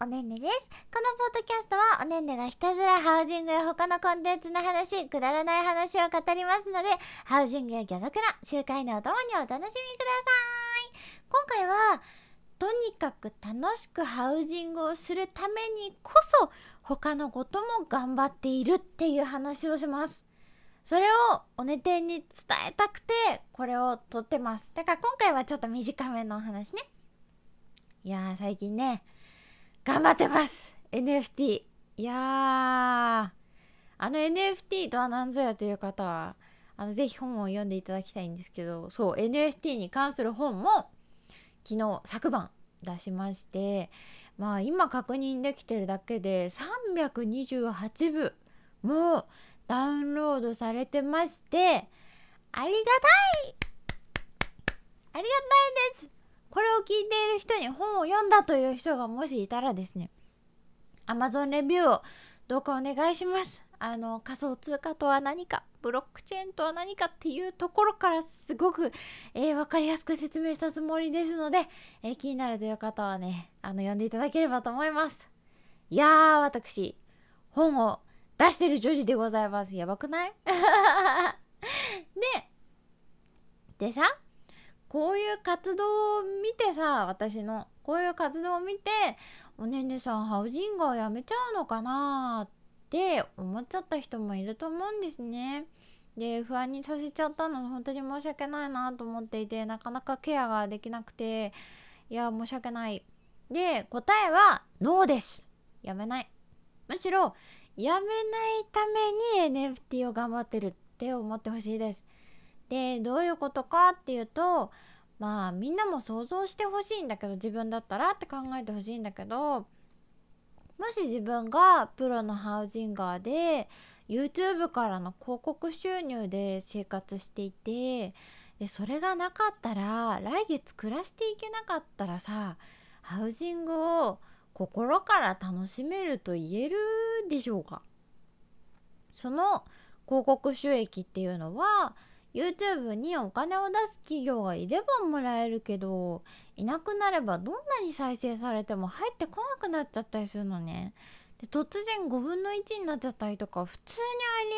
おねんねです。このポッドキャストはおねんねがひたすらハウジングや他のコンテンツの話、くだらない話を語りますので、ハウジングやギャザクラ、集会のお供にお楽しみください。今回はとにかく楽しくハウジングをするためにこそ他のことも頑張っているっていう話をします。それをおねてんに伝えたくてこれを撮ってます。だから今回はちょっと短めのお話ね。いやー、最近ね頑張ってます NFT。 いやー、NFT とは何ぞやという方はぜひ本を読んでいただきたいんですけど、そう NFT に関する本も昨日昨晩出しまして、まあ今確認できてるだけで328部もうダウンロードされてまして、ありがたいです。これを聞いている人に本を読んだという人がもしいたらですね、 Amazon レビューをどうかお願いします。仮想通貨とは何か、ブロックチェーンとは何かっていうところからすごく、分かりやすく説明したつもりですので、気になるという方はね読んでいただければと思います。いやー、私本を出してる女子でございます。やばくない？でさ、こういう活動を見てさ、私のこういう活動を見て、おねんねさんハウジングをやめちゃうのかなって思っちゃった人もいると思うんですね。で、不安にさせちゃったの本当に申し訳ないなと思っていて、なかなかケアができなくて、いや申し訳ない。で、答えはノーです。やめない。むしろやめないために NFT を頑張ってるって思ってほしいです。で、どういうことかっていうと、まあみんなも想像してほしいんだけど、自分だったらって考えてほしいんだけど、もし自分がプロのハウジンガーで YouTube からの広告収入で生活していて、でそれがなかったら、来月暮らしていけなかったらさ、ハウジングを心から楽しめると言えるでしょうか。その広告収益っていうのはYouTube にお金を出す企業がいればもらえるけど、いなくなればどんなに再生されても入ってこなくなっちゃったりするのね。で、突然5分の1になっちゃったりとか普通に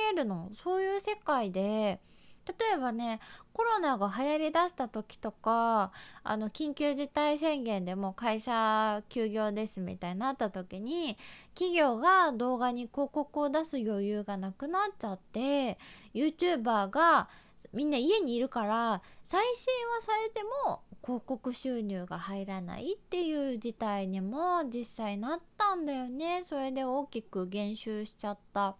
ありえるの。そういう世界で、例えばね、コロナが流行りだした時とか、緊急事態宣言でもう会社休業ですみたいになった時に、企業が動画に広告を出す余裕がなくなっちゃって、 YouTuber がみんな家にいるから再生はされても広告収入が入らないっていう事態にも実際なったんだよね。それで大きく減収しちゃった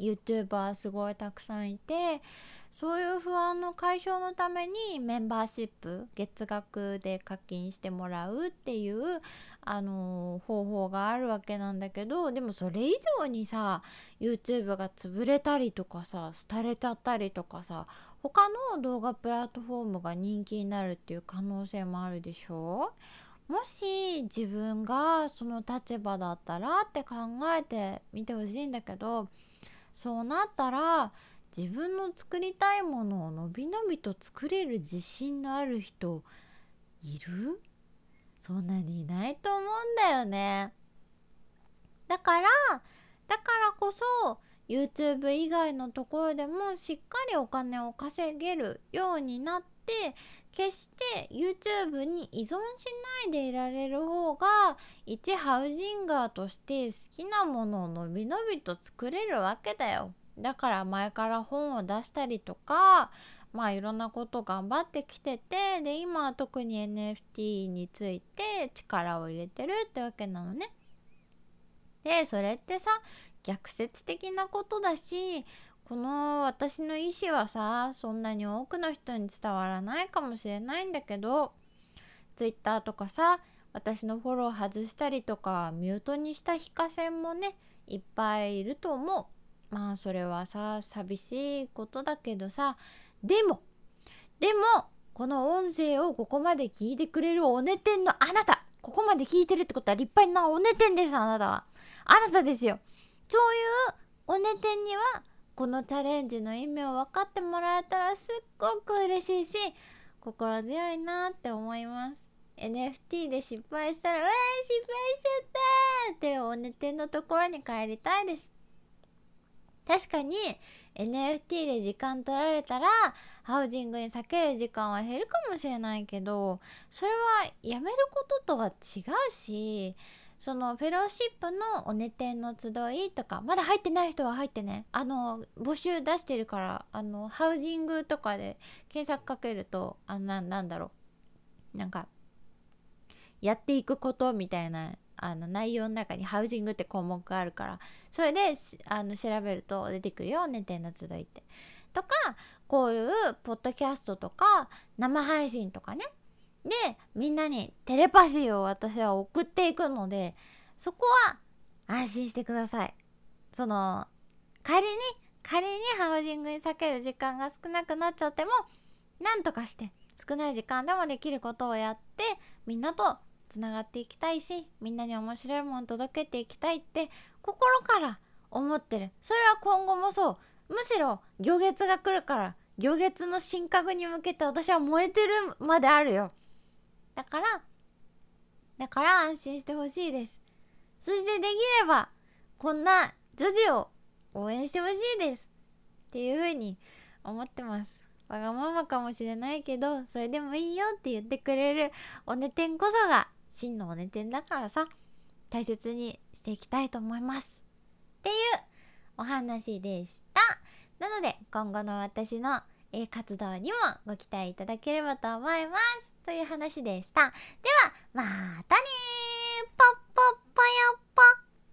YouTuber すごいたくさんいて、そういう不安の解消のためにメンバーシップ、月額で課金してもらうっていう、方法があるわけなんだけど、でもそれ以上にさ YouTube が潰れたりとかさ、廃れちゃったりとかさ、他の動画プラットフォームが人気になるっていう可能性もあるでしょ。もし自分がその立場だったらって考えてみてほしいんだけど、そうなったら自分の作りたいものをのびのびと作れる自信のある人いる？そんなにいないと思うんだよね。だからこそ YouTube 以外のところでもしっかりお金を稼げるようになって、決して YouTube に依存しないでいられる方が、一ハウジンガーとして好きなものをのびのびと作れるわけだよ。だから前から本を出したりとか、まあいろんなこと頑張ってきてて、で今は特に NFT について力を入れてるってわけなのね。でそれってさ、逆説的なことだし、この私の意思はさ、そんなに多くの人に伝わらないかもしれないんだけど、 Twitter とかさ、私のフォロー外したりとかミュートにした非課線もね、いっぱいいると思う。まあそれはさ、寂しいことだけどさ、でもこの音声をここまで聞いてくれるおねてんのあなた、ここまで聞いてるってことは立派なおねてんです。あなたは、あなたですよ。そういうおねてんにはこのチャレンジの意味を分かってもらえたらすっごく嬉しいし、心強いなって思います。NFT で失敗したら「うわー失敗しちゃった!」っておねてのところに帰りたいです。確かに NFT で時間取られたらハウジングに割ける時間は減るかもしれないけど、それはやめることとは違うし、そのフェローシップのおねてんの集いとか、まだ入ってない人は入ってね、募集出してるから、ハウジングとかで検索かけるとなんだろう、なんかやっていくことみたいな内容の中にハウジングって項目があるから、それで調べると出てくるよ、ねてんの集いって。とか、こういうポッドキャストとか生配信とかね、でみんなにテレパシーを私は送っていくので、そこは安心してください。その仮にハウジングに割ける時間が少なくなっちゃっても、なんとかして少ない時間でもできることをやって、みんなとつながっていきたいし、みんなに面白いもの届けていきたいって心から思ってる。それは今後もそう。むしろ行月が来るから、行月の神格に向けて私は燃えてるまであるよ。だから安心してほしいです。そしてできればこんなジョジを応援してほしいですっていう風に思ってます。わがままかもしれないけど、それでもいいよって言ってくれるおねてんこそが真のおねてんだからさ、大切にしていきたいと思いますっていうお話でした。なので今後の私の活動にもご期待いただければと思いますという話でした。ではまたねー、ぽっぽっぽよっ。